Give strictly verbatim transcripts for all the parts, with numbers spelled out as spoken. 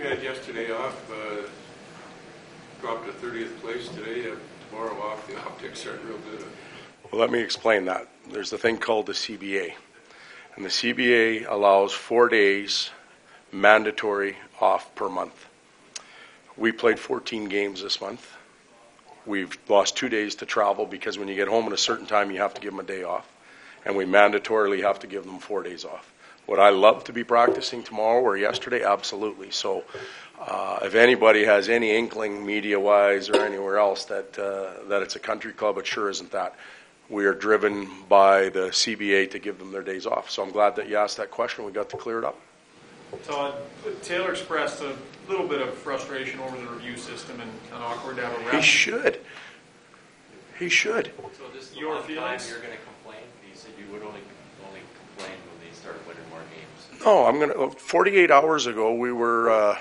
team had yesterday off, uh, dropped to thirtieth place today. Uh, tomorrow off, the optics aren't real good. Well, let me explain that. There's a thing called the C B A. And the C B A allows four days mandatory off per month. We played fourteen games this month. We've lost two days to travel because when you get home at a certain time, you have to give them a day off. And we mandatorily have to give them four days off. Would I love to be practicing tomorrow or yesterday? Absolutely. So uh, if anybody has any inkling media-wise or anywhere else that, uh, that it's a country club, it sure isn't that. We are driven by the C B A to give them their days off. So I'm glad that you asked that question. We got to clear it up. Todd, Taylor expressed a little bit of frustration over the review system and an awkward to have a wrap. He should. He should. So this is the your one feelings? Time you're going to complain? You said you would only only complain when they start winning more games. No, I'm going to. forty-eight hours ago, we were, uh,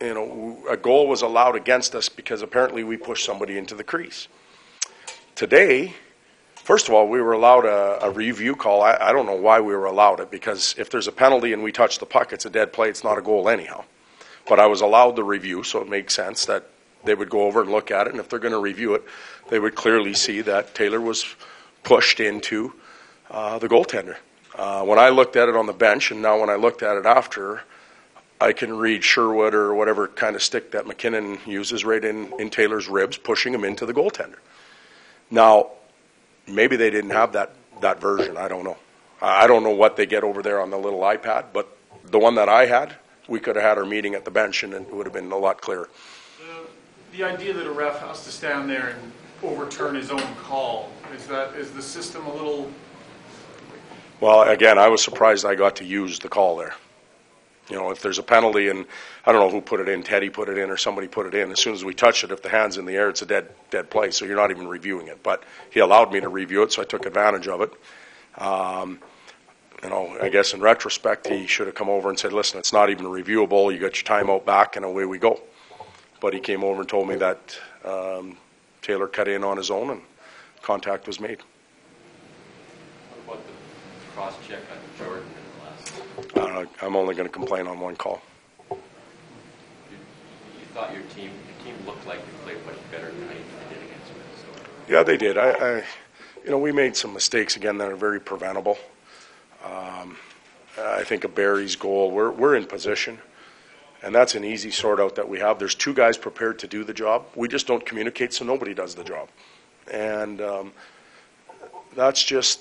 you know, a goal was allowed against us because apparently we pushed somebody into the crease. Today. First of all, we were allowed a, a review call. I, I don't know why we were allowed it, because if there's a penalty and we touch the puck, it's a dead play. It's not a goal anyhow. But I was allowed the review, so it makes sense that they would go over and look at it, and if they're going to review it, they would clearly see that Taylor was pushed into uh, the goaltender. Uh, when I looked at it on the bench, and now when I looked at it after, I can read Sherwood or whatever kind of stick that McKinnon uses right in, in Taylor's ribs, pushing him into the goaltender. Now, maybe they didn't have that, that version. I don't know. I don't know what they get over there on the little iPad, but the one that I had, we could have had our meeting at the bench and it would have been a lot clearer. The, the idea that a ref has to stand there and overturn his own call, is that is the system a little... Well, again, I was surprised I got to use the call there. You know, if there's a penalty, and I don't know who put it in, Teddy put it in or somebody put it in, as soon as we touch it, if the hand's in the air, it's a dead dead play, so you're not even reviewing it. But he allowed me to review it, so I took advantage of it. Um, you know, I guess in retrospect, he should have come over and said, listen, it's not even reviewable. You got your timeout back, and away we go. But he came over and told me that um, Taylor cut in on his own, and contact was made. What about the cross-check on Jordan? Uh, I'm only going to complain on one call. You, you thought your team, your team looked like you played much better than they did against Minnesota. Yeah, they did. I, I, you know, we made some mistakes again that are very preventable. Um, I think a Barry's goal. We're we're in position, and that's an easy sort out that we have. There's two guys prepared to do the job. We just don't communicate, so nobody does the job, and um, that's just.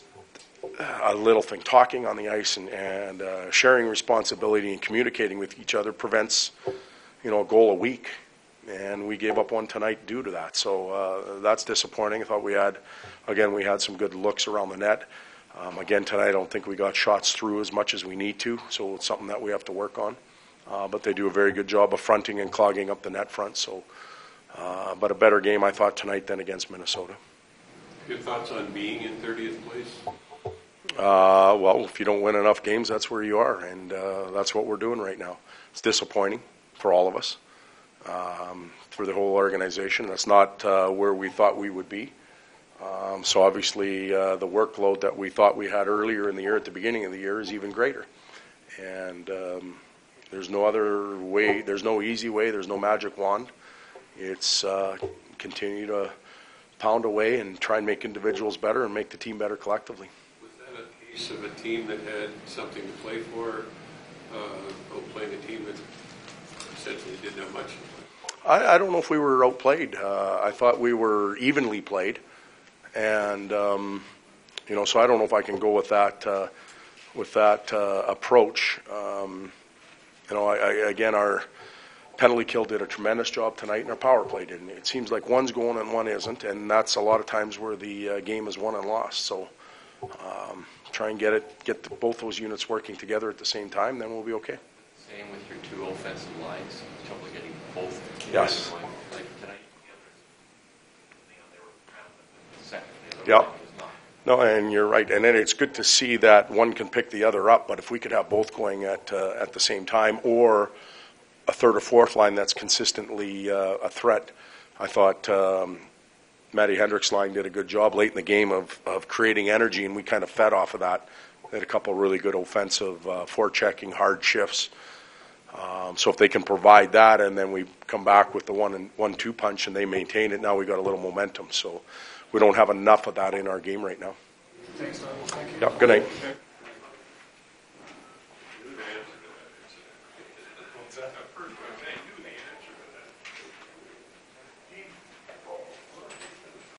A little thing. Talking on the ice and, and uh, sharing responsibility and communicating with each other prevents, you know, a goal a week. And we gave up one tonight due to that. So uh, that's disappointing. I thought we had, again, we had some good looks around the net. Um, again, tonight I don't think we got shots through as much as we need to. So it's something that we have to work on. Uh, but they do a very good job of fronting and clogging up the net front. So, uh, but a better game, I thought, tonight than against Minnesota. Your thoughts on being in thirtieth place? Uh, well, if you don't win enough games, that's where you are, and uh, that's what we're doing right now. It's disappointing for all of us, um, for the whole organization. That's not uh, where we thought we would be. Um, so obviously uh, the workload that we thought we had earlier in the year at the beginning of the year is even greater. And um, there's no other way, there's no easy way, there's no magic wand. It's uh, continue to pound away and try and make individuals better and make the team better collectively. Of a team that had something to play for, uh, outplayed a team that essentially didn't have much to play. I, I don't know if we were outplayed. Uh, I thought we were evenly played, and um, you know, so I don't know if I can go with that uh, with that uh, approach. Um, you know, I, I, again, our penalty kill did a tremendous job tonight, and our power play didn't. It seems like one's going and one isn't, and that's a lot of times where the uh, game is won and lost. So. Um, try and get it, get the, both those units working together at the same time, then we'll be okay. Same with your two offensive lines, trouble getting both. Yes. Going, like tonight, yeah, they were, yeah. No, and you're right. And then it's good to see that one can pick the other up, but if we could have both going at uh, at the same time, or a third or fourth line that's consistently uh, a threat, I thought. Um, Matty Hendricks' line did a good job late in the game of, of creating energy, and we kind of fed off of that. They had a couple really good offensive uh, forechecking, hard shifts. Um, so if they can provide that, and then we come back with the one and one-two punch, and they maintain it, now we got a little momentum. So we don't have enough of that in our game right now. Thanks, Don. Thank you. Yep. Good night. Okay.